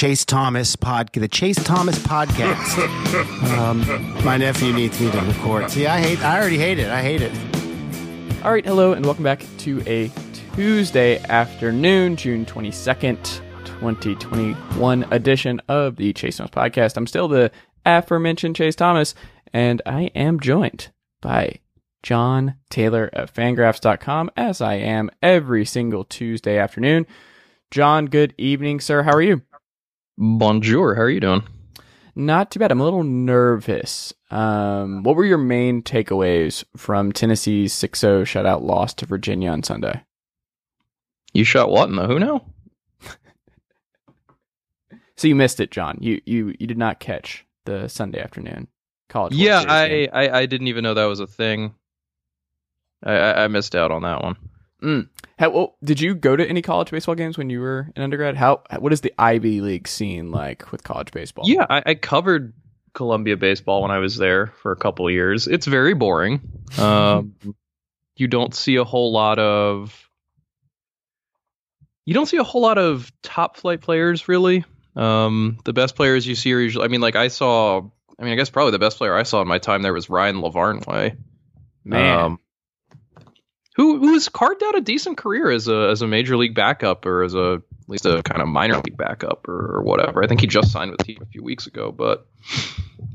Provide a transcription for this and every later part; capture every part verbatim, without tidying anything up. Chase Thomas pod, the Chase Thomas podcast. um, my nephew needs me to record. See, I hate. I already hate it. I hate it. All right, hello, and welcome back to a Tuesday afternoon, June twenty-second, twenty twenty-one edition of the Chase Thomas podcast. I'm still the aforementioned Chase Thomas, and I am joined by Jon Tayler of Fangraphs dot com, as I am every single Tuesday afternoon. Jon, good evening, sir. How are you? Bonjour. How are you doing? Not too bad. I'm a little nervous. Um, what were your main takeaways from Tennessee's six oh shutout loss to Virginia on Sunday? You shot what in the who now? So you missed it, Jon. You you you did not catch the Sunday afternoon college. Yeah, I, I, I didn't even know that was a thing. I, I, I missed out on that one. Mm. How, well, did you go to any college baseball games when you were an undergrad? How what is the Ivy League scene like with college baseball? Yeah, I, I covered Columbia baseball when I was there for a couple of years. It's very boring. Um, you don't see a whole lot of you don't see a whole lot of top flight players, really. Um, the best players you see are usually. I mean, like I saw. I mean, I guess probably the best player I saw in my time there was Ryan LaVarnway. Man. Um, Who who's carved out a decent career as a as a major league backup, or as a at least a kind of minor league backup, or, or whatever. I think he just signed with the team a few weeks ago, but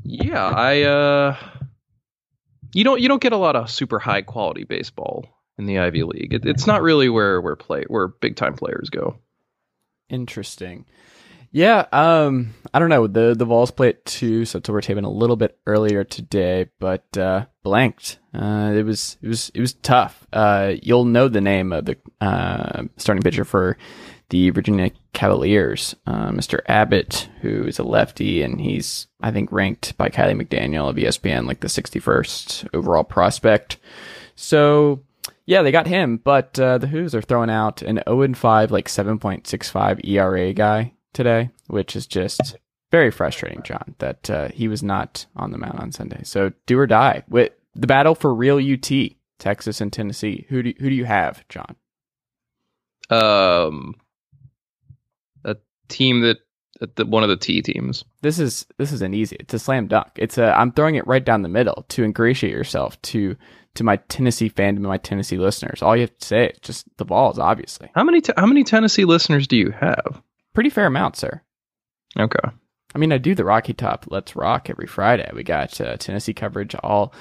yeah, I uh, you don't you don't get a lot of super high quality baseball in the Ivy League. It, it's not really where where play where big time players go. Interesting. Yeah, um, I don't know. The the Vols play at two, so we're taping a little bit earlier today, but uh, blanked. Uh, it was it was it was tough. Uh, you'll know the name of the uh, starting pitcher for the Virginia Cavaliers, uh, Mister Abbott, who is a lefty, and he's I think ranked by Kylie McDaniel of E S P N like the sixty-first overall prospect. So. Yeah, they got him, but uh, the Who's are throwing out an oh and five, like seven point six five E R A guy today, which is just very frustrating, Jon, that uh, he was not on the mound on Sunday. So do or die with the battle for real U T, Texas and Tennessee. Who do who do you have, Jon? Um, a team that, that one of the T teams. This is this is an easy. It's a slam dunk. It's a I'm throwing it right down the middle to ingratiate yourself to. To my Tennessee fandom and my Tennessee listeners. All you have to say is just the Vols, obviously. How many te- how many Tennessee listeners do you have? Pretty fair amount, sir. Okay. I mean, I do the Rocky Top Let's Rock every Friday. We got uh, Tennessee coverage all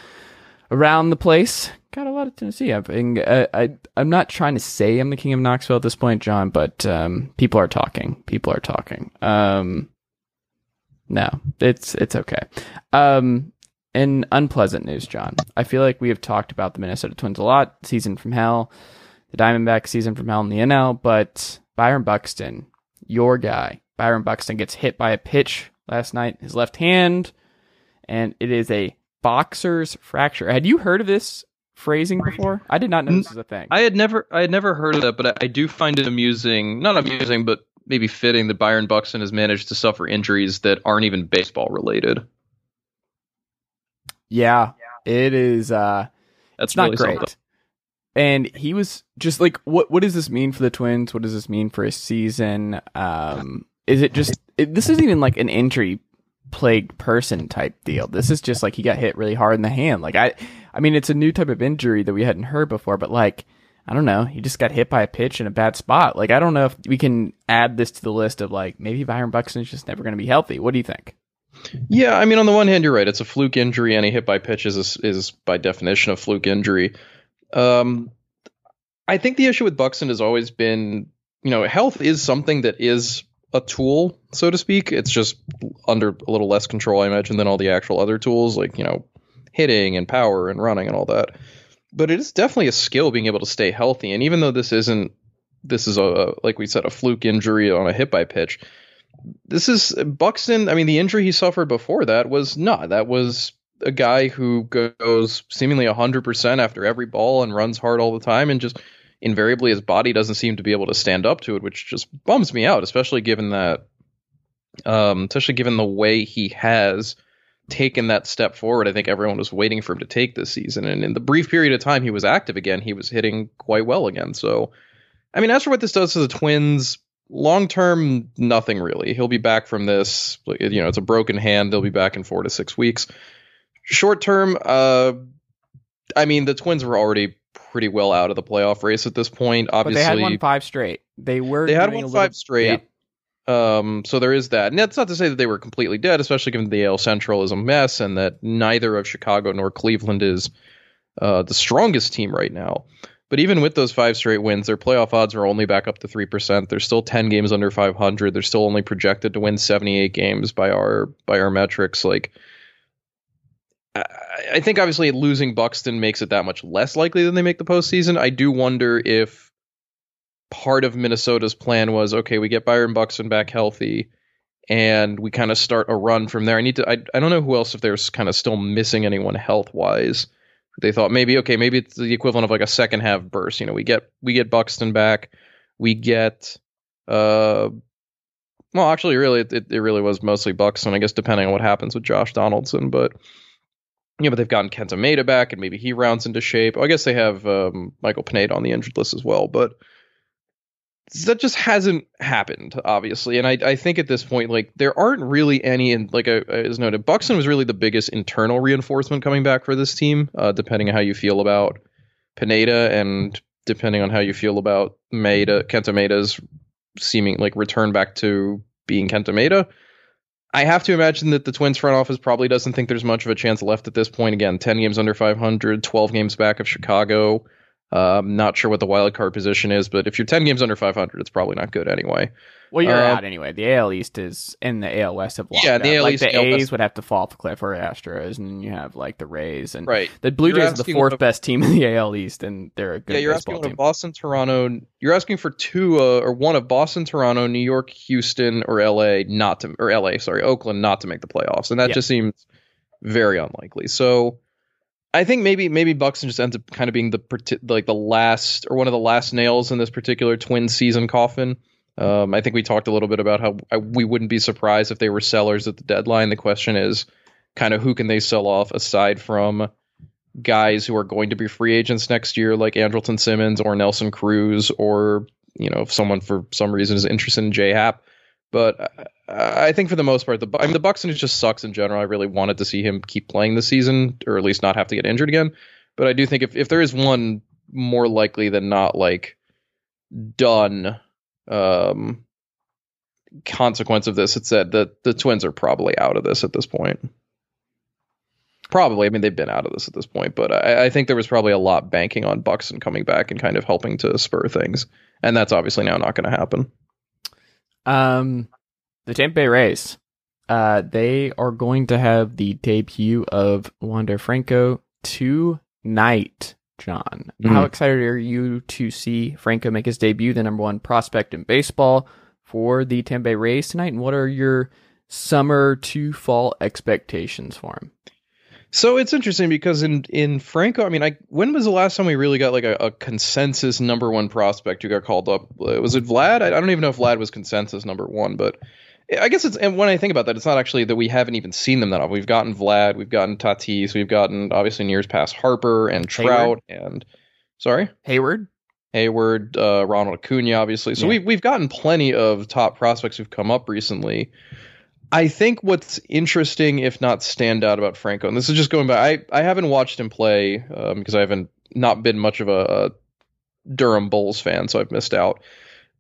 around the place. Got a lot of Tennessee. I've been, uh, I, I'm not trying to say I'm the king of Knoxville at this point, Jon, but um, people are talking. People are talking. Um, no, it's it's okay. Um In unpleasant news, Jon, I feel like we have talked about the Minnesota Twins a lot, season from hell, the Diamondbacks season from hell in the N L, but Byron Buxton, your guy, Byron Buxton gets hit by a pitch last night, his left hand, and it is a boxer's fracture. Had you heard of this phrasing before? I did not know this was a thing. I had never, I had never heard of that, but I, I do find it amusing, not amusing, but maybe fitting that Byron Buxton has managed to suffer injuries that aren't even baseball related. Yeah, it is. Uh, That's not really great. Solid. And he was just like, what What does this mean for the Twins? What does this mean for a season? Um, is it just, it, this isn't even like an injury plagued person type deal. This is just like he got hit really hard in the hand. Like, I, I mean, it's a new type of injury that we hadn't heard before, but like, I don't know. He just got hit by a pitch in a bad spot. Like, I don't know if we can add this to the list of like, maybe Byron Buxton is just never going to be healthy. What do you think? Yeah, I mean, on the one hand, you're right. It's a fluke injury. Any hit by pitch is, is by definition, a fluke injury. Um, I think the issue with Buxton has always been, you know, health is something that is a tool, so to speak. It's just under a little less control, I imagine, than all the actual other tools, like, you know, hitting and power and running and all that. But it is definitely a skill being able to stay healthy. And even though this isn't, this is, a like we said, a fluke injury on a hit by pitch, this is Buxton. I mean, the injury he suffered before that was not. That was a guy who goes seemingly one hundred percent after every ball and runs hard all the time. And just invariably, his body doesn't seem to be able to stand up to it, which just bums me out, especially given that, um, especially given the way he has taken that step forward. I think everyone was waiting for him to take this season. And in the brief period of time he was active again, he was hitting quite well again. So, I mean, as for what this does to the Twins, long term, nothing really. He'll be back from this. You know, it's a broken hand. They'll be back in four to six weeks. Short term, uh, I mean, the Twins were already pretty well out of the playoff race at this point. Obviously, but they had won five straight. They were. They had won five little, straight. Yeah. Um, so there is that, and that's not to say that they were completely dead, especially given the A L Central is a mess and that neither of Chicago nor Cleveland is uh, the strongest team right now. But even with those five straight wins, their playoff odds are only back up to three percent. They're still ten games under five hundred. They're still only projected to win seventy-eight games by our by our metrics. Like, I, I think obviously losing Buxton makes it that much less likely than they make the postseason. I do wonder if part of Minnesota's plan was, okay, we get Byron Buxton back healthy and we kind of start a run from there. I need to. I, I don't know who else, if there's kind of still missing anyone health wise. They thought maybe, okay, maybe it's the equivalent of like a second half burst. You know, we get we get Buxton back. We get, uh, well, actually, really, it, it really was mostly Buxton, I guess, depending on what happens with Josh Donaldson. But, yeah, but they've gotten Kenta Maeda back and maybe he rounds into shape. Oh, I guess they have um, Michael Pineda on the injured list as well. But that just hasn't happened, obviously. And I, I think at this point, like, there aren't really any, and like I, I as noted, Buxton was really the biggest internal reinforcement coming back for this team, uh, depending on how you feel about Pineda and depending on how you feel about Maeda, Kenta Maeda's seeming like return back to being Kenta Maeda. I have to imagine that the Twins front office probably doesn't think there's much of a chance left at this point. Again, ten games under five hundred, twelve games back of Chicago. Um, not sure what the wild card position is, but if you're ten games under five hundred, it's probably not good anyway. Well, you're um, out anyway. The A L East is, and the A L West have lost. Yeah, the A L East, like the A L A's West would have to fall off the cliff for Astros, and you have like the Rays and right. The Blue you're Jays are the fourth a, best team in the A L East, and they're a good. Yeah, you're asking team. Boston, Toronto. You're asking for two uh, or one of Boston, Toronto, New York, Houston, or L A not to, or L A, sorry, Oakland not to make the playoffs, and that yeah. just seems very unlikely. So. I think maybe maybe Buxton just ends up kind of being the like the last or one of the last nails in this particular twin season coffin. Um, I think we talked a little bit about how I, we wouldn't be surprised if they were sellers at the deadline. The question is kind of who can they sell off aside from guys who are going to be free agents next year, like Andrelton Simmons or Nelson Cruz, or, you know, if someone for some reason is interested in J. Happ. But I think for the most part, the I mean, the Buxton just sucks in general. I really wanted to see him keep playing this season, or at least not have to get injured again. But I do think if, if there is one more likely than not, like, done um, consequence of this, it's that the, the Twins are probably out of this at this point. Probably. I mean, they've been out of this at this point. But I, I think there was probably a lot banking on Buxton coming back and kind of helping to spur things. And that's obviously now not going to happen. Um, the Tampa Bay Rays, uh, they are going to have the debut of Wander Franco tonight, John. Mm-hmm. How excited are you to see Franco make his debut, the number one prospect in baseball for the Tampa Bay Rays tonight? And what are your summer to fall expectations for him? So it's interesting because in, in Franco, I mean, I when was the last time we really got like a, a consensus number one prospect who got called up? Was it Vlad? I, I don't even know if Vlad was consensus number one, but I guess it's, and when I think about that, it's not actually that we haven't even seen them that often. We've gotten Vlad, we've gotten Tatis, we've gotten obviously in years past Harper and Trout Hayward. and sorry, Hayward, Hayward, uh, Ronald Acuna, obviously. So yeah. we've, we've gotten plenty of top prospects who've come up recently. I think what's interesting, if not standout, about Franco, and this is just going back, I, I haven't watched him play um, because I haven't not been much of a, a Durham Bulls fan, so I've missed out.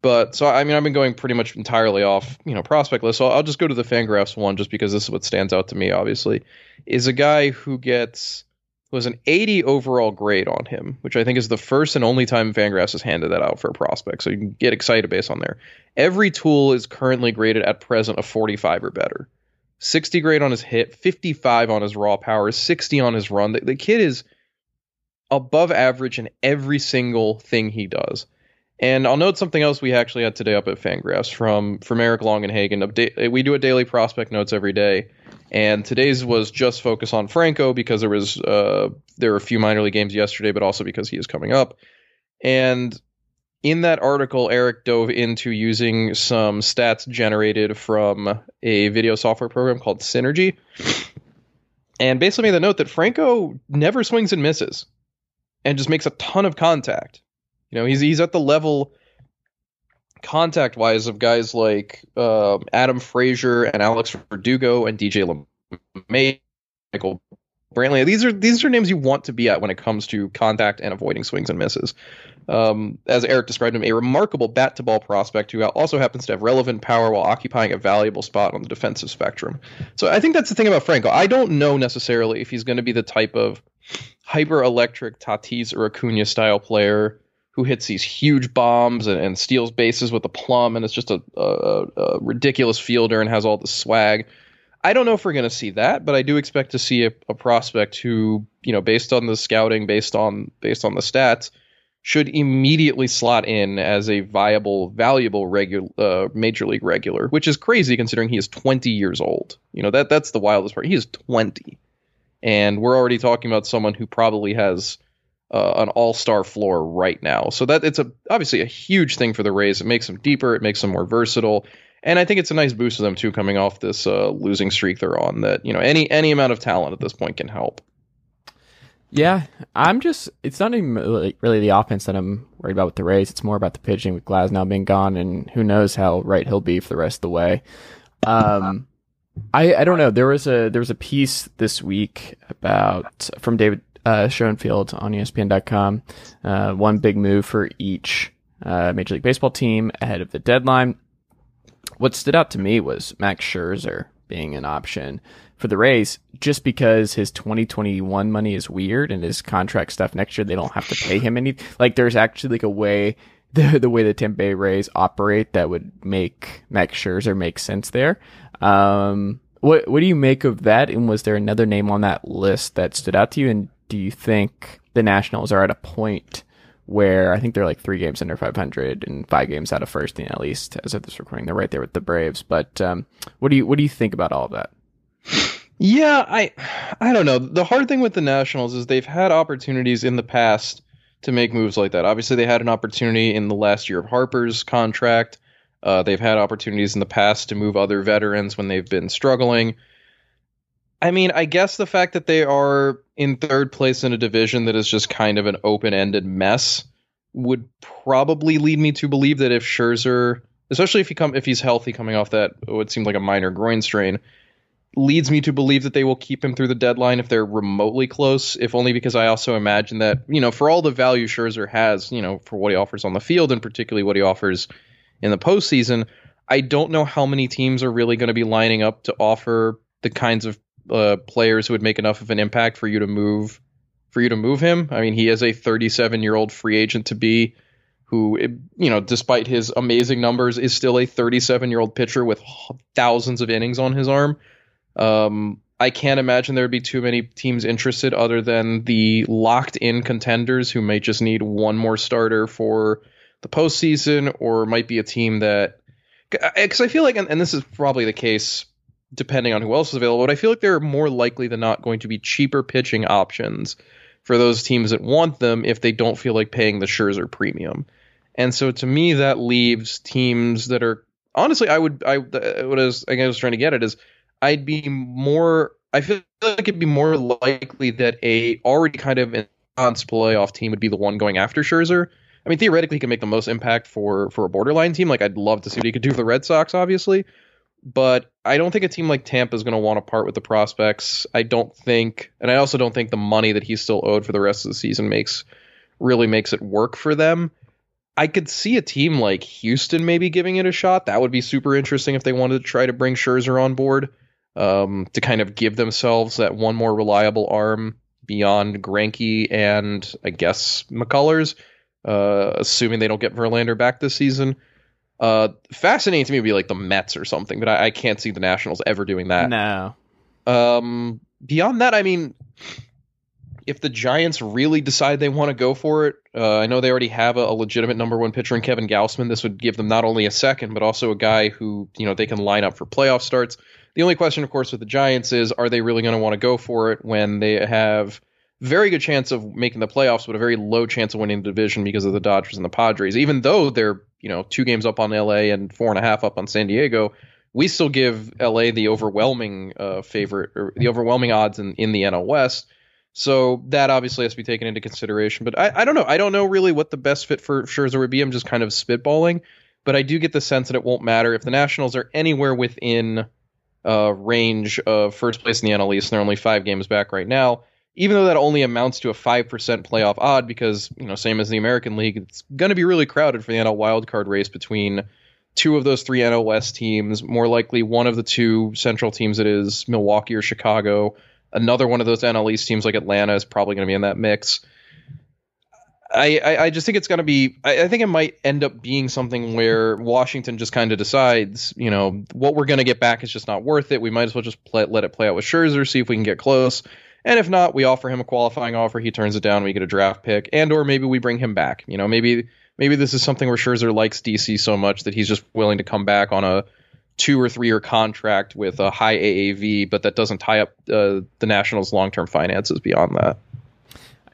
But so, I mean, I've been going pretty much entirely off, you know, prospect list. So I'll just go to the Fangraphs one just because this is what stands out to me, obviously, is a guy who gets was an eighty overall grade on him, which I think is the first and only time Fangraphs has handed that out for a prospect. So you can get excited based on there. Every tool is currently graded at present a forty-five or better, sixty grade on his hit, fifty-five on his raw power, sixty on his run. The, the kid is above average in every single thing he does. And I'll note something else we actually had today up at Fangraphs from, from Eric Longenhagen. We do a daily prospect notes every day. And today's was just focus on Franco because there was uh, there were a few minor league games yesterday, but also because he is coming up. And in that article, Eric dove into using some stats generated from a video software program called Synergy. And basically made the note that Franco never swings and misses and just makes a ton of contact. You know, he's he's at the level contact wise of guys like um, Adam Frazier and Alex Verdugo and D J LeMahieu, Michael Brantley. These are these are names you want to be at when it comes to contact and avoiding swings and misses. Um, as Eric described him, a remarkable bat-to-ball prospect who also happens to have relevant power while occupying a valuable spot on the defensive spectrum. So I think that's the thing about Franco. I don't know necessarily if he's going to be the type of hyper-electric Tatis or Acuna-style player who hits these huge bombs and, and steals bases with a plum and is just a, a, a ridiculous fielder and has all the swag. I don't know if we're going to see that, but I do expect to see a, a prospect who, you know, based on the scouting, based on based on the stats, should immediately slot in as a viable, valuable regular uh, major league regular, which is crazy considering he is twenty years old. You know, that that's the wildest part. He is twenty, and we're already talking about someone who probably has uh, an all-star floor right now. So that it's a obviously a huge thing for the Rays. It makes them deeper. It makes them more versatile. And I think it's a nice boost to them, too, coming off this uh, losing streak they're on, that, you know, any any amount of talent at this point can help. Yeah, I'm just – it's not even really the offense that I'm worried about with the Rays. It's more about the pitching with Glasnow being gone, and who knows how right he'll be for the rest of the way. Um, I, I don't know. There was a there was a piece this week about – from David uh, Schoenfield on E S P N dot com, uh, one big move for each uh, Major League Baseball team ahead of the deadline. What stood out to me was Max Scherzer being an option for the Rays, just because his twenty twenty-one money is weird and his contract stuff next year, they don't have to pay him any. Like, there's actually like a way, the, the way the Tampa Bay Rays operate that would make Max Scherzer make sense there. Um, what, what do you make of that? And was there another name on that list that stood out to you? And do you think the Nationals are at a point where I think they're like three games under five hundred and five games out of first in the NL East as of this recording? They're right there with the Braves. But um, what do you what do you think about all of that? Yeah, I I don't know. The hard thing with the Nationals is they've had opportunities in the past to make moves like that. Obviously, they had an opportunity in the last year of Harper's contract. Uh, they've had opportunities in the past to move other veterans when they've been struggling. I mean, I guess the fact that they are in third place in a division that is just kind of an open-ended mess would probably lead me to believe that if Scherzer, especially if he come if he's healthy coming off that what seemed like a minor groin strain, leads me to believe that they will keep him through the deadline if they're remotely close, if only because I also imagine that, you know, for all the value Scherzer has, you know, for what he offers on the field and particularly what he offers in the postseason, I don't know how many teams are really going to be lining up to offer the kinds of Uh, players who would make enough of an impact for you to move for you to move him. I mean, he is a thirty-seven-year-old free agent to be who, you know, despite his amazing numbers, is still a thirty-seven-year-old pitcher with thousands of innings on his arm. Um, I can't imagine there would be too many teams interested other than the locked-in contenders who may just need one more starter for the postseason, or might be a team that... Because I feel like, and, and this is probably the case depending on who else is available, but I feel like they're more likely than not going to be cheaper pitching options for those teams that want them if they don't feel like paying the Scherzer premium. And so to me, that leaves teams that are honestly, I would, I, what I was, I was trying to get at is I'd be more, I feel like it'd be more likely that a already kind of enhanced playoff team would be the one going after Scherzer. I mean, theoretically he can make the most impact for, for a borderline team. Like, I'd love to see what he could do for the Red Sox, obviously. But I don't think a team like Tampa is going to want to part with the prospects. I don't think, and I also don't think the money that he's still owed for the rest of the season makes really makes it work for them. I could see a team like Houston maybe giving it a shot. That would be super interesting if they wanted to try to bring Scherzer on board um, to kind of give themselves that one more reliable arm beyond Greinke and I guess McCullers, uh, assuming they don't get Verlander back this season. Uh, fascinating to me would be like the Mets or something, but I, I can't see the Nationals ever doing that. No. Um, beyond that, I mean, if the Giants really decide they want to go for it, uh, I know they already have a, a legitimate number one pitcher in Kevin Gausman. This would give them not only a second, but also a guy who, you know, they can line up for playoff starts. The only question, of course, with the Giants is, are they really going to want to go for it when they have very good chance of making the playoffs, but a very low chance of winning the division because of the Dodgers and the Padres, even though they're, you know, two games up on L A and four and a half up on San Diego? We still give L A the overwhelming uh, favorite or the overwhelming odds in, in the N L West. So that obviously has to be taken into consideration. But I, I don't know. I don't know really what the best fit for Scherzer would be. I'm just kind of spitballing. but I do get the sense that it won't matter if the Nationals are anywhere within uh, range of first place in the N L East, and they're only five games back right now, even though that only amounts to a five percent playoff odd because, you know, same as the American League, it's going to be really crowded for the N L wildcard race between two of those three N L West teams, more likely one of the two Central teams that is Milwaukee or Chicago. Another one of those N L East teams like Atlanta is probably going to be in that mix. I, I, I just think it's going to be, I, I think it might end up being something where Washington just kind of decides, you know, what we're going to get back is just not worth it. We might as well just play, let it play out with Scherzer, see if we can get close. And if not, we offer him a qualifying offer. He turns it down. We get a draft pick, and or maybe we bring him back. You know, maybe maybe this is something where Scherzer likes D C so much that he's just willing to come back on a two or three year contract with a high A A V, but that doesn't tie up uh, the Nationals' long term finances beyond that.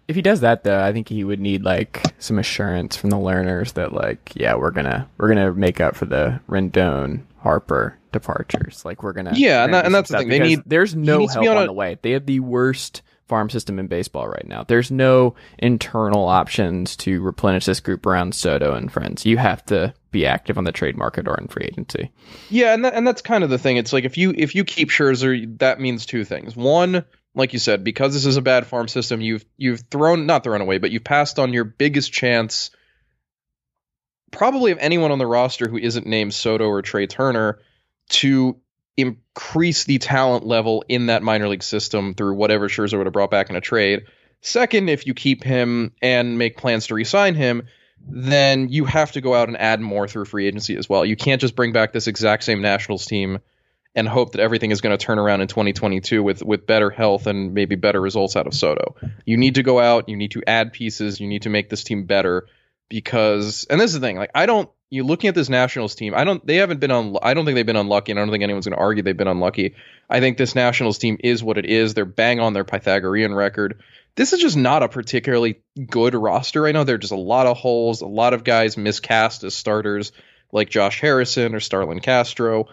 If he does that, though, I think he would need like some assurance from the learners that like, yeah, we're gonna we're gonna make up for the Rendon, Harper departures. Like we're gonna yeah, and, that, and that's the thing. They need there's no help on, on a, the way. They have the worst farm system in baseball right now. There's no internal options to replenish this group around Soto and friends. You have to be active on the trade market or in free agency. Yeah, and that, and that's kind of the thing. It's like if you if you keep Scherzer, that means two things. One, like you said, because this is a bad farm system, you've you've thrown not thrown away, but you've passed on your biggest chance, probably of anyone on the roster who isn't named Soto or Trey Turner, to increase the talent level in that minor league system through whatever Scherzer would have brought back in a trade. Second, if you keep him and make plans to re-sign him, then you have to go out and add more through free agency as well. You can't just bring back this exact same Nationals team and hope that everything is going to turn around in twenty twenty-two with with better health and maybe better results out of Soto. You need to go out, you need to add pieces, you need to make this team better because, and this is the thing, like I don't, you're looking at this Nationals team, I don't, they haven't been, un, I don't think they've been unlucky, and I don't think anyone's going to argue they've been unlucky. I think this Nationals team is what it is. They're bang on their Pythagorean record. This is just not a particularly good roster right now. There are just a lot of holes, a lot of guys miscast as starters like Josh Harrison or Starlin Castro.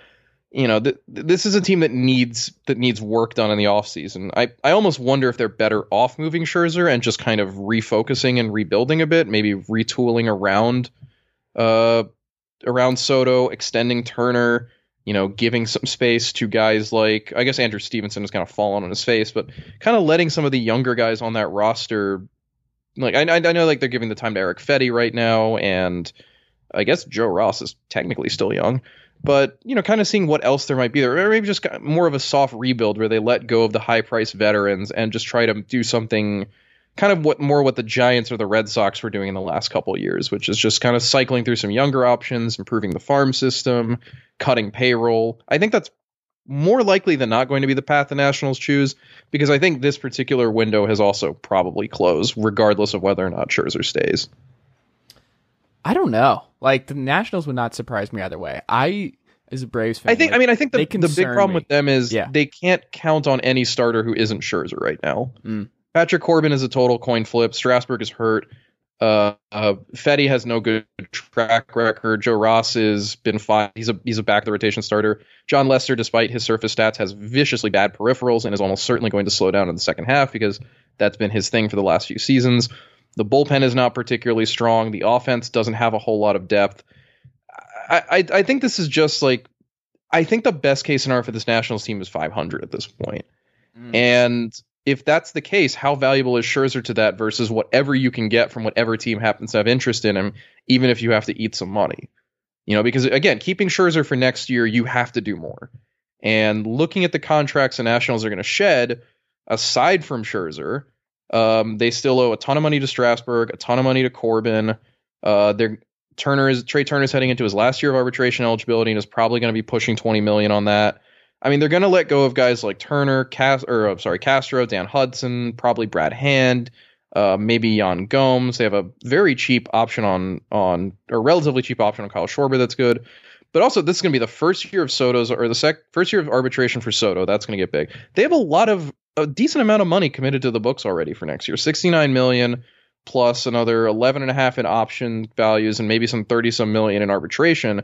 You know, th- this is a team that needs that needs work done in the offseason. I, I almost wonder if they're better off moving Scherzer and just kind of refocusing and rebuilding a bit, maybe retooling around uh, around Soto, extending Turner, you know, giving some space to guys like, I guess Andrew Stevenson has kind of fallen on his face, but kind of letting some of the younger guys on that roster, like I, I know like they're giving the time to Eric Fetty right now, and I guess Joe Ross is technically still young, but, you know, kind of seeing what else there might be there, or maybe just more of a soft rebuild where they let go of the high priced veterans and just try to do something kind of what more what the Giants or the Red Sox were doing in the last couple of years, which is just kind of cycling through some younger options, improving the farm system, cutting payroll. I think that's more likely than not going to be the path the Nationals choose, because I think this particular window has also probably closed, regardless of whether or not Scherzer stays. I don't know. Like, the Nationals would not surprise me either way. I, as a Braves fan, I think. Like, I mean, I think the, the big problem me. with them is yeah. they can't count on any starter who isn't Scherzer right now. Mm. Patrick Corbin is a total coin flip. Strasburg is hurt. Uh, uh, Fetty has no good track record. Joe Ross has been fine. He's a he's a back of the rotation starter. John Lester, despite his surface stats, has viciously bad peripherals and is almost certainly going to slow down in the second half because that's been his thing for the last few seasons. The bullpen is not particularly strong. The offense doesn't have a whole lot of depth. I, I, I think this is just like, I think the best case scenario for this Nationals team is five hundred at this point. Mm. And if that's the case, how valuable is Scherzer to that versus whatever you can get from whatever team happens to have interest in him, even if you have to eat some money? You know, because again, keeping Scherzer for next year, you have to do more. And looking at the contracts the Nationals are going to shed, aside from Scherzer, Um, they still owe a ton of money to Strasburg, a ton of money to Corbin. Uh, their Turner is Trey Turner is heading into his last year of arbitration eligibility and is probably going to be pushing twenty million on that. I mean, they're going to let go of guys like Turner, Cast or I'm sorry, Castro, Dan Hudson, probably Brad Hand, uh, maybe Jan Gomes. They have a very cheap option on on or relatively cheap option on Kyle Schwarber. That's good. But also, this is going to be the first year of Soto's or the sec- first year of arbitration for Soto. That's going to get big. They have a lot of a decent amount of money committed to the books already for next year. sixty-nine million plus another eleven and a half in option values and maybe some thirty some million in arbitration.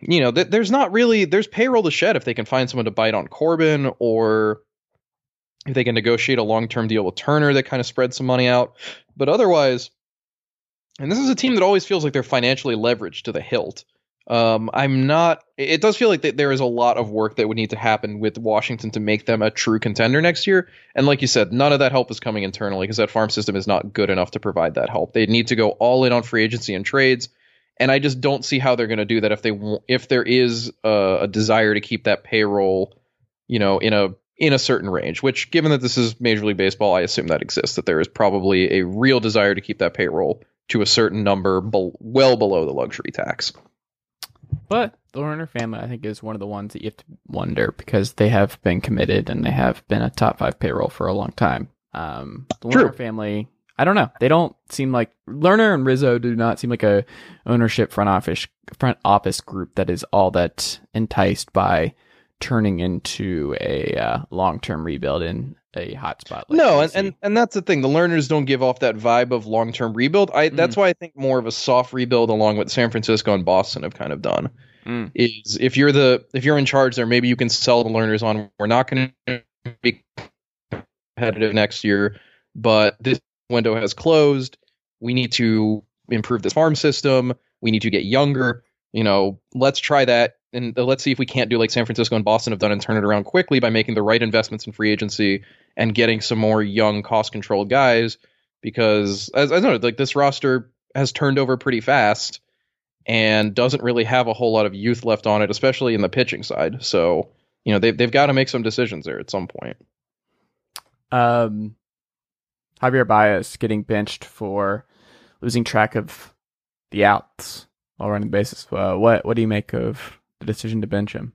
You know, th- there's not really there's payroll to shed if they can find someone to bite on Corbin, or if they can negotiate a long term deal with Turner that kind of spreads some money out. But otherwise, And this is a team that always feels like they're financially leveraged to the hilt. Um, I'm not. It does feel like that there is a lot of work that would need to happen with Washington to make them a true contender next year. And like you said, none of that help is coming internally because that farm system is not good enough to provide that help. They need to go all in on free agency and trades. And I just don't see how they're going to do that if they if there is a, a desire to keep that payroll, you know, in a in a certain range. Which, given that this is Major League Baseball, I assume that exists. That there is probably a real desire to keep that payroll to a certain number, be- well below the luxury tax. But the Turner family, I think, is one of the ones that you have to wonder because they have been committed and they have been a top five payroll for a long time. Um, the Turner family, I don't know. They don't seem like Lerner and Rizzo do not seem like a ownership front office front office group that is all that enticed by turning into a uh, long term rebuild in a hot spot. Like no, and, and and that's the thing. The Lerners don't give off that vibe of long term rebuild. I mm. That's why I think more of a soft rebuild, along with San Francisco and Boston have kind of done, mm. is if you're the if you're in charge there, maybe you can sell the Lerners on. We're not going to be competitive next year, but this window has closed. We need to improve this farm system. We need to get younger. You know, let's try that. And let's see if we can't do like San Francisco and Boston have done and turn it around quickly by making the right investments in free agency and getting some more young, cost-controlled guys. Because, as I know, like this roster has turned over pretty fast and doesn't really have a whole lot of youth left on it, especially in the pitching side. So, you know, they've, they've got to make some decisions there at some point. Um, Javier Baez getting benched for losing track of the outs while running the bases. Uh, what, what do you make of the decision to bench him?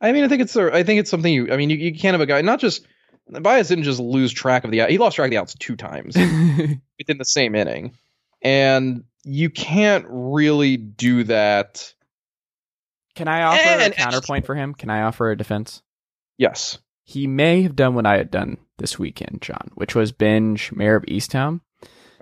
I mean, I think it's a, I think it's something you. I mean, you, you can't have a guy not just. Baez didn't just lose track of the out. He lost track of the outs two times within the same inning, and you can't really do that. Can I offer and, a counterpoint for him? Can I offer a defense? Yes. He may have done what I had done this weekend, John, which was binge Mayor of Easttown,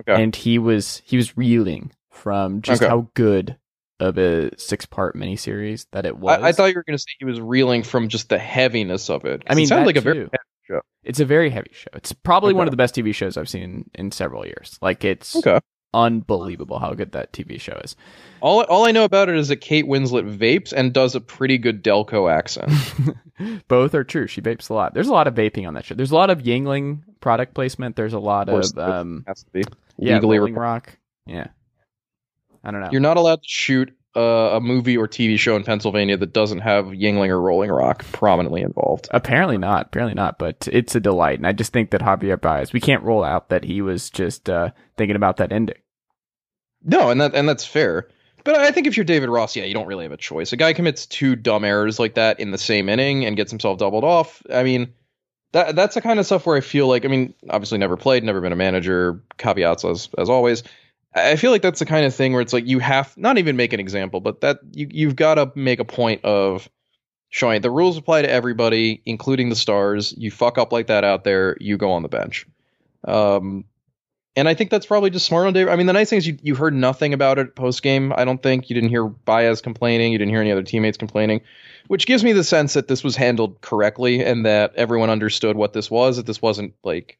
okay. and he was he was reeling from just okay. how good of a six-part miniseries that it was. I, I thought you were going to say he was reeling from just the heaviness of it. I mean, it sounds like a too. very heavy show. It's a very heavy show. It's probably okay. one of the best T V shows I've seen in several years. Like, it's okay. unbelievable how good that T V show is. All all I know about it is that Kate Winslet vapes and does a pretty good Delco accent. Both are true. She vapes a lot. There's a lot of vaping on that show. There's a lot of Yuengling product placement. There's a lot of, of um, has to be. yeah, legally Rolling Rock. Yeah. I don't know. You're not allowed to shoot uh, a movie or T V show in Pennsylvania that doesn't have Yuengling or Rolling Rock prominently involved. Apparently not. Apparently not. But it's a delight. And I just think that Javier Baez, we can't rule out that he was just uh, thinking about that ending. No, and that and that's fair. But I think if you're David Ross, yeah, you don't really have a choice. A guy commits two dumb errors like that in the same inning and gets himself doubled off. I mean, that that's the kind of stuff where I feel like, I mean, obviously never played, never been a manager, caveats as, as always. I feel like that's the kind of thing where it's like you have not even make an example, but that you, you've got to make a point of showing the rules apply to everybody, including the stars. You fuck up like that out there, you go on the bench. Um, and I think that's probably just smart on David. I mean, the nice thing is you, you heard nothing about it post game. I don't think you didn't hear Baez complaining. You didn't hear any other teammates complaining, which gives me the sense that this was handled correctly and that everyone understood what this was, that this wasn't like.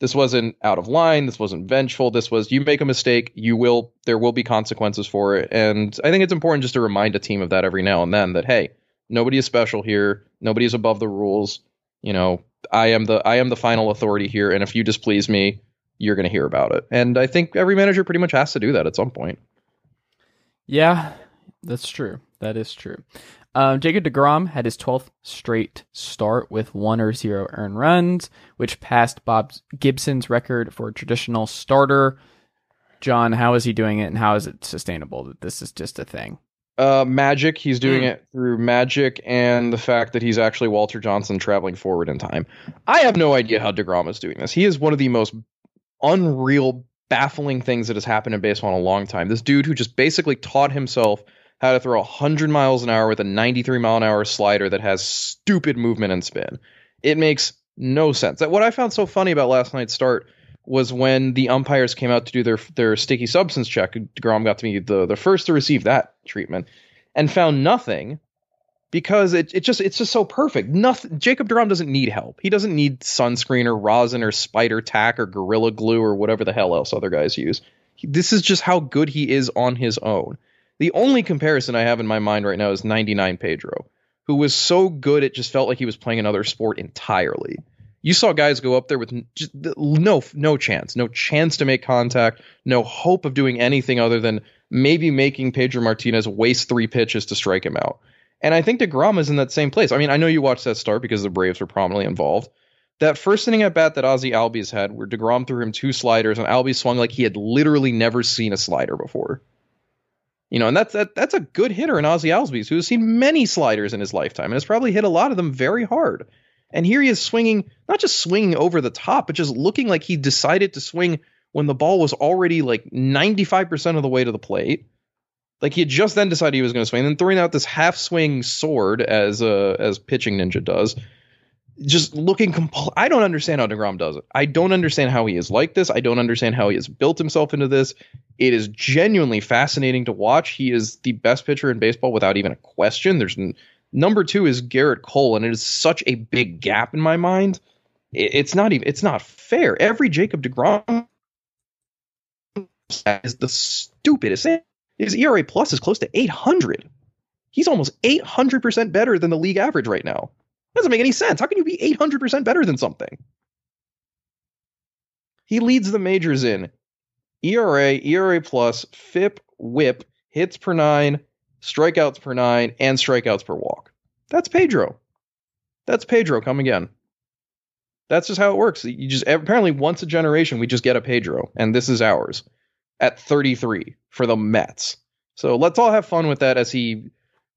This wasn't out of line. This wasn't vengeful. This was, you make a mistake, you will, there will be consequences for it. And I think it's important just to remind a team of that every now and then that, hey, nobody is special here. Nobody is above the rules. You know, I am the, I am the final authority here. And if you displease me, you're going to hear about it. And I think every manager pretty much has to do that at some point. Yeah, that's true. That is true. Um, Jacob DeGrom had his twelfth straight start with one or zero earned runs, which passed Bob Gibson's record for a traditional starter. John, how is he doing it, and how is it sustainable that this is just a thing? Uh, magic. He's doing mm. it through magic and the fact that he's actually Walter Johnson traveling forward in time. I have no idea how DeGrom is doing this. He is one of the most unreal, baffling things that has happened in baseball in a long time. This dude who just basically taught himself how to throw one hundred miles an hour with a ninety-three mile an hour slider that has stupid movement and spin. It makes no sense. What I found so funny about last night's start was when the umpires came out to do their their sticky substance check, DeGrom got to be the, the first to receive that treatment and found nothing because it it just it's just so perfect. Nothing. Jacob DeGrom doesn't need help. He doesn't need sunscreen or rosin or spider tack or gorilla glue or whatever the hell else other guys use. This is just how good he is on his own. The only comparison I have in my mind right now is ninety-nine Pedro, who was so good it just felt like he was playing another sport entirely. You saw guys go up there with just no no chance, no chance to make contact, no hope of doing anything other than maybe making Pedro Martinez waste three pitches to strike him out. And I think DeGrom is in that same place. I mean, I know you watched that start because the Braves were prominently involved. That first inning at bat that Ozzie Albies had, where DeGrom threw him two sliders and Albies swung like he had literally never seen a slider before. You know, and that's that, that's a good hitter in Ozzie Albies, who has seen many sliders in his lifetime and has probably hit a lot of them very hard. And here he is swinging, not just swinging over the top, but just looking like he decided to swing when the ball was already like ninety-five percent of the way to the plate. Like he had just then decided he was going to swing, and then throwing out this half swing sword as uh, as Pitching Ninja does. Just looking compl- I don't understand how DeGrom does it. I don't understand how he is like this. I don't understand how he has built himself into this. It is genuinely fascinating to watch. He is the best pitcher in baseball without even a question. There's n- number two is Garrett Cole, and it is such a big gap in my mind. It- it's not even it's not fair. Every Jacob DeGrom is the stupidest thing. His E R A plus is close to eight hundred. He's almost eight hundred percent better than the league average right now. Doesn't make any sense. How can you be eight hundred percent better than something? He leads the majors in E R A, E R A plus, F I P, WHIP, hits per nine, strikeouts per nine, and strikeouts per walk. That's Pedro. That's Pedro. Come again. That's just how it works. You just apparently once a generation we just get a Pedro, and this is ours at thirty-three for the Mets. So let's all have fun with that as he,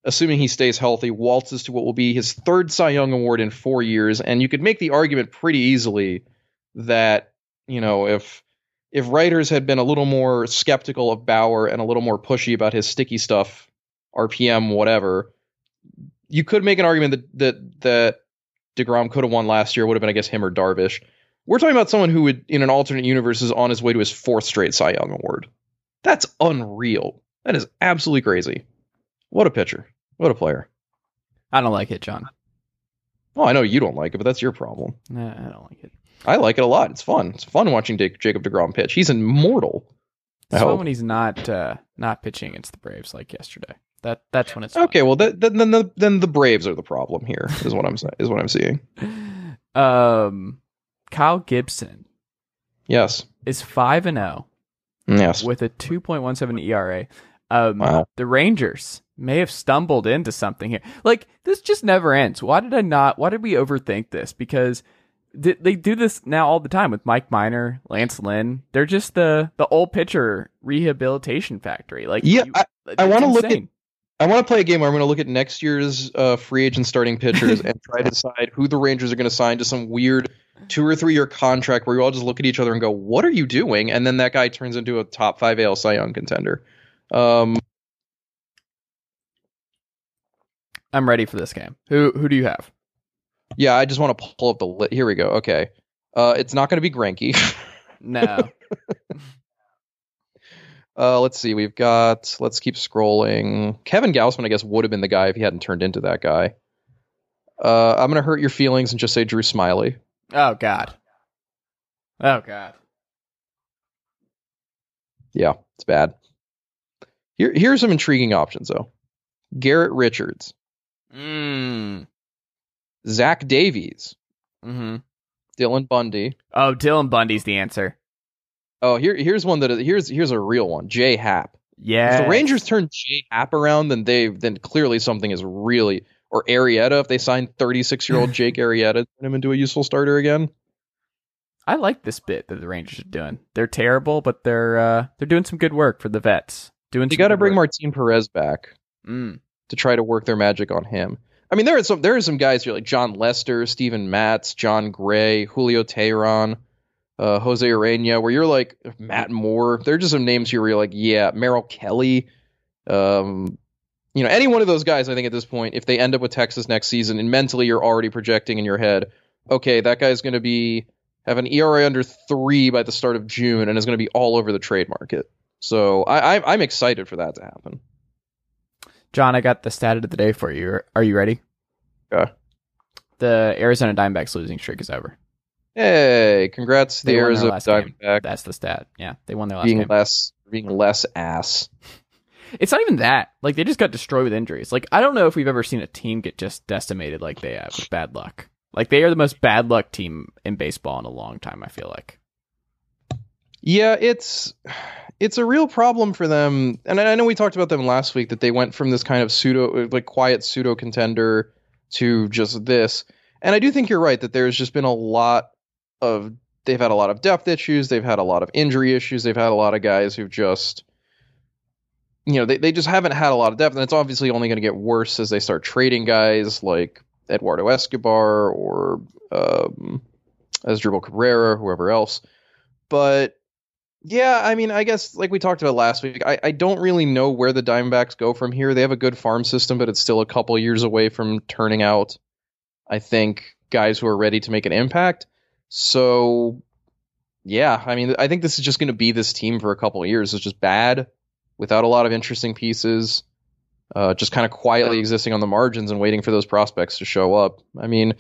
assuming he stays healthy, waltzes to what will be his third Cy Young Award in four years. And you could make the argument pretty easily that, you know, if if writers had been a little more skeptical of Bauer and a little more pushy about his sticky stuff, R P M, whatever, you could make an argument that that, that DeGrom could have won last year. It would have been, I guess, him or Darvish. We're talking about someone who would, in an alternate universe, is on his way to his fourth straight Cy Young Award. That's unreal. That is absolutely crazy. What a pitcher. What a player. I don't like it, John. Well, I know you don't like it, but that's your problem. Nah, I don't like it. I like it a lot. It's fun. It's fun watching Dick, Jacob DeGrom pitch. He's immortal. It's fun when he's not uh, not pitching against the Braves like yesterday. That that's when it's fun. Okay. Well, that, then then the, then the Braves are the problem here. Is what I'm is what I'm seeing. Um, Kyle Gibson. Yes. Is five and zero. Yes. With a two point one seven E R A. Um, wow. The Rangers may have stumbled into something here. Like, this just never ends. Why did I not? Why did we overthink this? Because th- they do this now all the time with Mike Minor, Lance Lynn. They're just the the old pitcher rehabilitation factory. Like, yeah, you, I, I want to look at. I want to play a game where I'm going to look at next year's uh, free agent starting pitchers and try to decide who the Rangers are going to sign to some weird two or three year contract where you all just look at each other and go, "What are you doing?" And then that guy turns into a top five A L Cy Young contender. Um. I'm ready for this game. Who who do you have? Yeah, I just want to pull up the list. Here we go. Okay. Uh, it's not going to be Greinke. No. uh, let's see. We've got, let's keep scrolling. Kevin Gausman, I guess, would have been the guy if he hadn't turned into that guy. Uh, I'm going to hurt your feelings and just say Drew Smyly. Oh, God. Oh, God. Yeah, it's bad. Here, here are some intriguing options, though. Garrett Richards. Mm. Zach Davies. Mm-hmm. Dylan Bundy. Oh, Dylan Bundy's the answer. Oh, here, here's one that is, here's here's a real one. J. Happ. Yeah. If the Rangers turn J. Happ around, then they then clearly something is really, or Arrieta. If they sign thirty-six year old Jake Arrieta, turn him into a useful starter again. I like this bit that the Rangers are doing. They're terrible, but they're uh, they're doing some good work for the vets. Doing you got to bring work. Martin Perez back. Mm. To try to work their magic on him. I mean, there are some there are some guys here like John Lester, Steven Matz, John Gray, Julio Teheran, uh, Jose Ureña, where you're like Matt Moore. There are just some names here where you're like, yeah, Merrill Kelly. Um, you know, any one of those guys, I think at this point, if they end up with Texas next season, and mentally you're already projecting in your head, okay, that guy's going to be have an E R A under three by the start of June and is going to be all over the trade market. So I, I, I'm excited for that to happen. John, I got the stat of the day for you. Are you ready? Yeah. The Arizona Diamondbacks losing streak is over. Hey, congrats to the Arizona Diamondbacks. That's the stat. Yeah, they won their last game. Being less being less ass. It's not even that. Like, they just got destroyed with injuries. Like, I don't know if we've ever seen a team get just decimated like they have with bad luck. Like, they are the most bad luck team in baseball in a long time, I feel like. Yeah, it's it's a real problem for them. And I know we talked about them last week, that they went from this kind of pseudo, like, quiet pseudo contender to just this. And I do think you're right that there's just been a lot of, they've had a lot of depth issues. They've had a lot of injury issues. They've had a lot of guys who've just, you know, they, they just haven't had a lot of depth. And it's obviously only going to get worse as they start trading guys like Eduardo Escobar or um, Asdrubal Cabrera, whoever else. But yeah, I mean, I guess like we talked about last week, I, I don't really know where the Diamondbacks go from here. They have a good farm system, but it's still a couple years away from turning out, I think, guys who are ready to make an impact. So, yeah, I mean, I think this is just going to be this team for a couple of years. It's just bad, without a lot of interesting pieces, uh, just kind of quietly existing on the margins and waiting for those prospects to show up. I mean,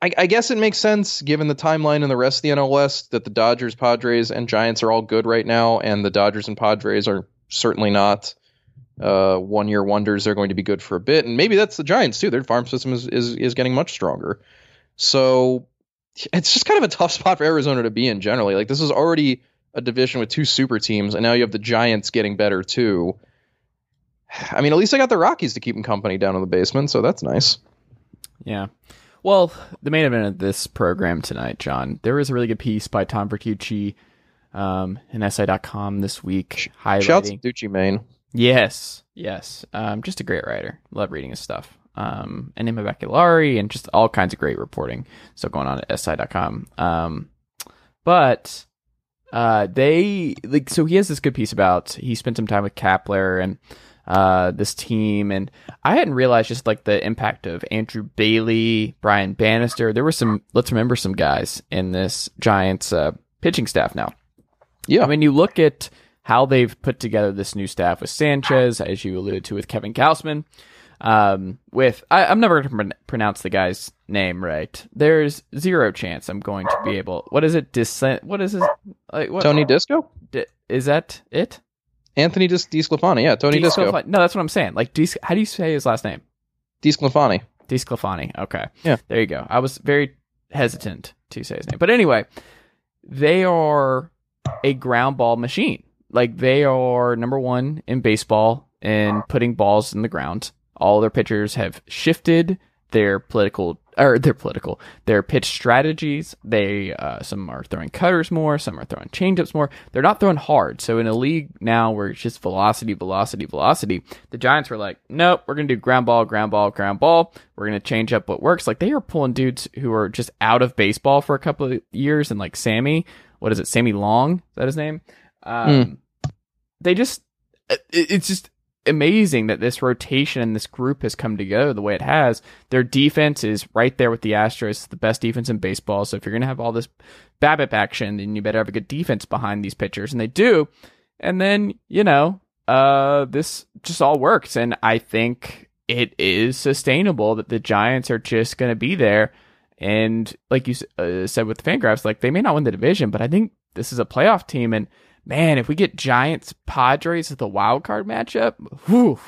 I, I guess it makes sense, given the timeline and the rest of the N L West, that the Dodgers, Padres, and Giants are all good right now, and the Dodgers and Padres are certainly not uh, one-year wonders. They're going to be good for a bit, and maybe that's the Giants, too. Their farm system is, is, is getting much stronger. So it's just kind of a tough spot for Arizona to be in generally. Like, this is already a division with two super teams, and now you have the Giants getting better, too. I mean, at least I got the Rockies to keep them company down in the basement, so that's nice. Yeah. Well, the main event of this program tonight, John, there was a really good piece by Tom Bertucci um, in S I dot com this week. Highlighting. Shouts to Ducci, Maine. Yes, yes. Um, just a great writer. Love reading his stuff. Um, and Emma Baculari and just all kinds of great reporting still going on at S I dot com. Um, but uh, they, like, so he has this good piece about, he spent some time with Kapler and uh, this team. And I hadn't realized just like the impact of Andrew Bailey, Brian Bannister. There were some, let's remember some guys in this Giants uh, pitching staff now. Yeah. I mean, you look at how they've put together this new staff with Sanchez, as you alluded to, with Kevin Gausman. Um, with I, I'm never going to pr- pronounce the guy's name right. There's zero chance I'm going to be able. What is it? Descent? What is this? Like, what? Tony Disco? D- is that it? Anthony De Sclafani. Yeah, Tony Disco. Disco. No, that's what I'm saying. Like, De- how do you say his last name? De Sclafani. De Sclafani. Okay. Yeah. There you go. I was very hesitant to say his name, but anyway, they are a ground ball machine. Like, they are number one in baseball in putting balls in the ground. All their pitchers have shifted their political or their political, their pitch strategies. They uh, some are throwing cutters more, some are throwing changeups more. They're not throwing hard. So in a league now where it's just velocity, velocity, velocity, the Giants were like, nope, we're gonna do ground ball, ground ball, ground ball. We're gonna change up what works. Like, they are pulling dudes who are just out of baseball for a couple of years, and like Sammy, what is it, Sammy Long? Is that his name? Um, mm. They just, it, it's just. Amazing that this rotation and this group has come together the way it has. Their defense is right there with the Astros, the best defense in baseball. So if you're going to have all this BABIP action, then you better have a good defense behind these pitchers, and they do. And then, you know, uh, this just all works, and I think it is sustainable that the Giants are just going to be there. And like you uh, said with the Fangraphs, like, they may not win the division, but I think this is a playoff team, and man, if we get Giants Padres at the wild card matchup, whew,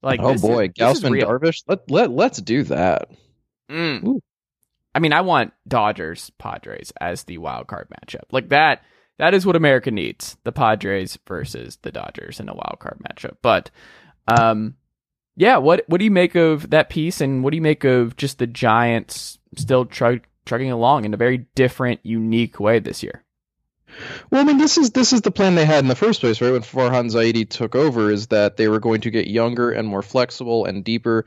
like, oh boy, Gausman Darvish, let let let's do that. Mm. I mean, I want Dodgers Padres as the wild card matchup. Like, that that is what America needs: the Padres versus the Dodgers in a wild card matchup. But, um, yeah, what what do you make of that piece, and what do you make of just the Giants still trug- trugging along in a very different, unique way this year? Well, I mean, this is this is the plan they had in the first place, right? When Farhan Zaidi took over, is that they were going to get younger and more flexible and deeper.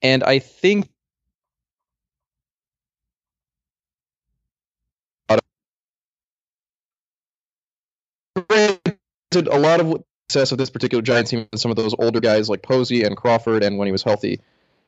And I think a lot of success of this particular Giants team, some of those older guys like Posey and Crawford, and when he was healthy,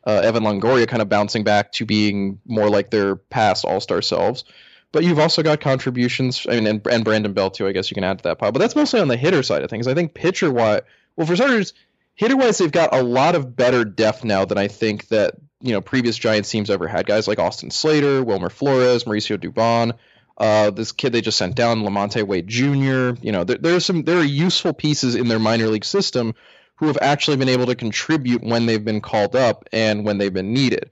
uh, Evan Longoria, kind of bouncing back to being more like their past all-star selves. But you've also got contributions, I mean, and, and Brandon Bell, too, I guess you can add to that pile. But that's mostly on the hitter side of things. I think pitcher-wise, well, for starters, hitter-wise, they've got a lot of better depth now than I think that, you know, previous Giants teams ever had. Guys like Austin Slater, Wilmer Flores, Mauricio Dubon, Uh, this kid they just sent down, Lamonte Wade Junior You know, there, there are some there are useful pieces in their minor league system who have actually been able to contribute when they've been called up and when they've been needed.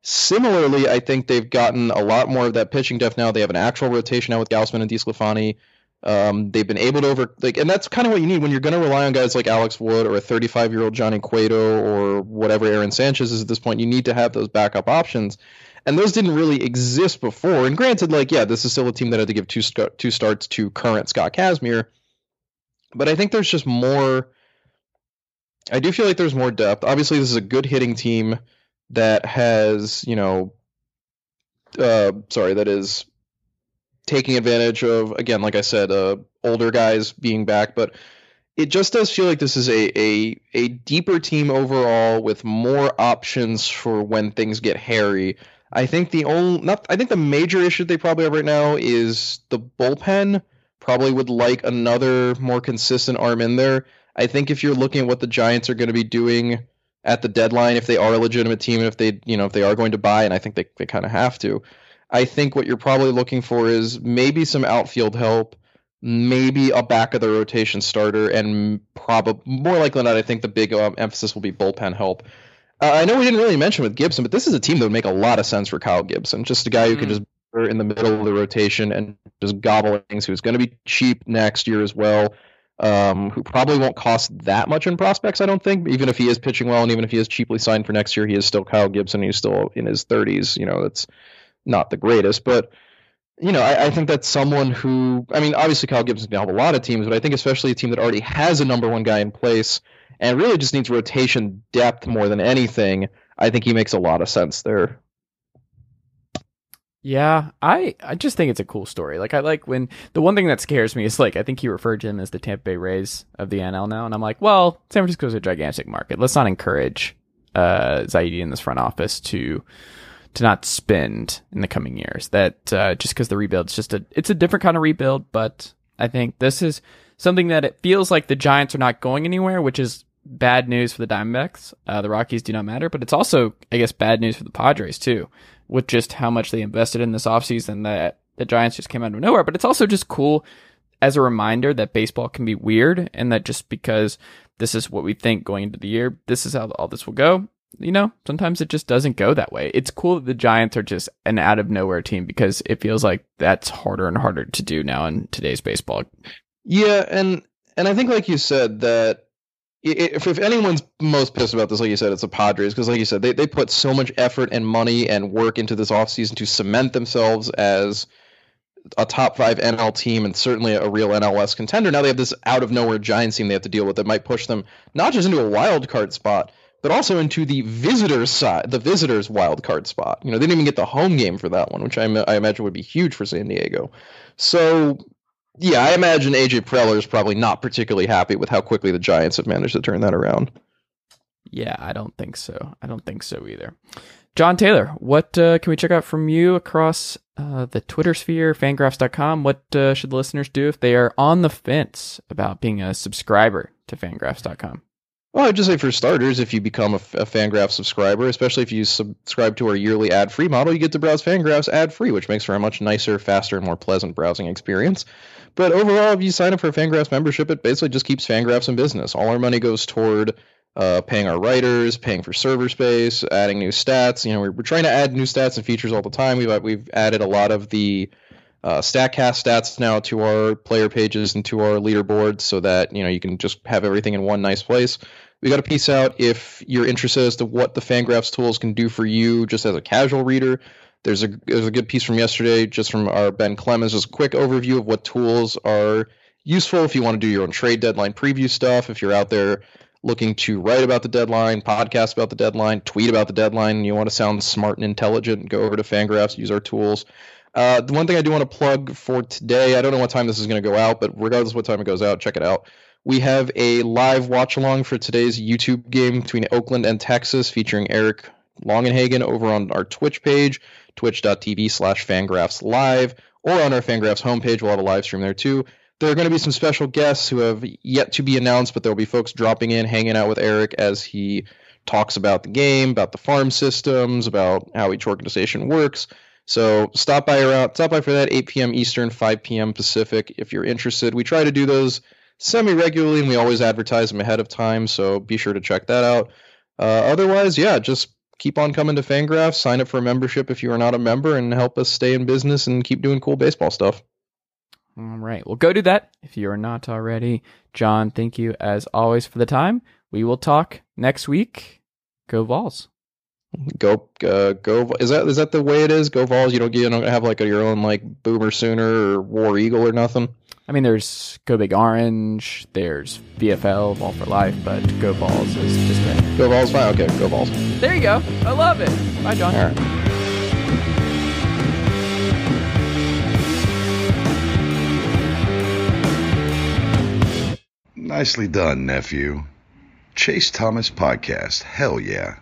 Similarly, I think they've gotten a lot more of that pitching depth now. They have an actual rotation now with Gausman and De Sclafani. Um, they've been able to over like, and that's kind of what you need when you're going to rely on guys like Alex Wood or a thirty-five-year-old Johnny Cueto or whatever Aaron Sanchez is at this point. You need to have those backup options, and those didn't really exist before. And granted, like yeah, this is still a team that had to give two sc- two starts to current Scott Kazmir, but I think there's just more. I do feel like there's more depth. Obviously, this is a good hitting team that has, you know, uh, sorry, that is. taking advantage of, again, like I said, uh, older guys being back. But it just does feel like this is a, a a deeper team overall with more options for when things get hairy. I think the only, not, I think the major issue they probably have right now is the bullpen. Probably would like another more consistent arm in there. I think if you're looking at what the Giants are going to be doing at the deadline, if they are a legitimate team, and if they, you know, if they are going to buy, and I think they they kind of have to. I think what you're probably looking for is maybe some outfield help, maybe a back of the rotation starter, and probably more likely than not, I think the big um, emphasis will be bullpen help. Uh, I know we didn't really mention with Gibson, but this is a team that would make a lot of sense for Kyle Gibson. Just a guy who mm. can just be in the middle of the rotation and just gobble things, who's going to be cheap next year as well, um, who probably won't cost that much in prospects, I don't think. Even if he is pitching well and even if he is cheaply signed for next year, he is still Kyle Gibson. He's still in his thirties. You know, that's not the greatest, but, you know, I, I think that's someone who, I mean, obviously Kyle Gibson's going to help a lot of teams, but I think especially a team that already has a number one guy in place and really just needs rotation depth more than anything, I think he makes a lot of sense there. Yeah, I, I just think it's a cool story. Like, I like when, the one thing that scares me is, like, I think he referred to him as the Tampa Bay Rays of the N L now, and I'm like, well, San Francisco's a gigantic market. Let's not encourage uh, Zaidi in this front office to... to not spend in the coming years, that uh, just because the rebuild is just a, it's a different kind of rebuild. But I think this is something that it feels like the Giants are not going anywhere, which is bad news for the Diamondbacks. Uh, the Rockies do not matter, but it's also, I guess, bad news for the Padres too, with just how much they invested in this offseason that the Giants just came out of nowhere. But it's also just cool as a reminder that baseball can be weird, and that just because this is what we think going into the year, this is how all this will go. You know, sometimes it just doesn't go that way. It's cool that the Giants are just an out of nowhere team, because it feels like that's harder and harder to do now in today's baseball. Yeah. And, and I think, like you said, that if, if anyone's most pissed about this, like you said, it's the Padres. Cause like you said, they, they put so much effort and money and work into this offseason to cement themselves as a top five N L team and certainly a real N L S contender. Now they have this out of nowhere Giants team they have to deal with that might push them not just into a wild card spot, but also into the visitors' side, the visitors' wild card spot. You know, they didn't even get the home game for that one, which I, I imagine would be huge for San Diego. So, yeah, I imagine A J Preller is probably not particularly happy with how quickly the Giants have managed to turn that around. Yeah, I don't think so. I don't think so either. Jon Tayler, what uh, can we check out from you across uh, the Twitter sphere, fangraphs dot com? What uh, should the listeners do if they are on the fence about being a subscriber to fangraphs dot com? Well, I'd just say for starters, if you become a, a Fangraphs subscriber, especially if you subscribe to our yearly ad-free model, you get to browse Fangraphs ad-free, which makes for a much nicer, faster, and more pleasant browsing experience. But overall, if you sign up for a Fangraphs membership, it basically just keeps Fangraphs in business. All our money goes toward uh, paying our writers, paying for server space, adding new stats. You know, we're, we're trying to add new stats and features all the time. We've we've added a lot of the Uh, StatCast stats now to our player pages and to our leaderboards, so that, you know, you can just have everything in one nice place. We got a piece out if you're interested as to what the Fangraphs tools can do for you just as a casual reader. There's a there's a good piece from yesterday just from our Ben Clemens, just a quick overview of what tools are useful if you want to do your own trade deadline preview stuff, if you're out there looking to write about the deadline, podcast about the deadline, tweet about the deadline, and you want to sound smart and intelligent, go over to Fangraphs, use our tools. Uh, the one thing I do want to plug for today, I don't know what time this is going to go out, but regardless of what time it goes out, check it out. We have a live watch-along for today's YouTube game between Oakland and Texas featuring Eric Longenhagen over on our Twitch page, twitch dot t v slash fangraphs live, or on our Fangraphs homepage. We'll have a live stream there, too. There are going to be some special guests who have yet to be announced, but there will be folks dropping in, hanging out with Eric as he talks about the game, about the farm systems, about how each organization works. So stop by around, stop by for that eight p.m. Eastern, five p.m. Pacific if you're interested. We try to do those semi-regularly, and we always advertise them ahead of time, so be sure to check that out. Uh, otherwise, yeah, just keep on coming to Fangraphs, sign up for a membership if you are not a member, and help us stay in business and keep doing cool baseball stuff. All right, well, go do that if you are not already. John, thank you as always for the time. We will talk next week. Go Vols. Go, uh, go. Is that is that the way it is? Go Vols. You don't get, you don't have like a, your own like Boomer Sooner or War Eagle or nothing. I mean, there's Go Big Orange. There's V F L, Ball for Life, but Go Vols is just that. Go Vols. Fine. Okay, Go Vols. There you go. I love it. Bye, John. All right. Nicely done, nephew. Chase Thomas Podcast. Hell yeah.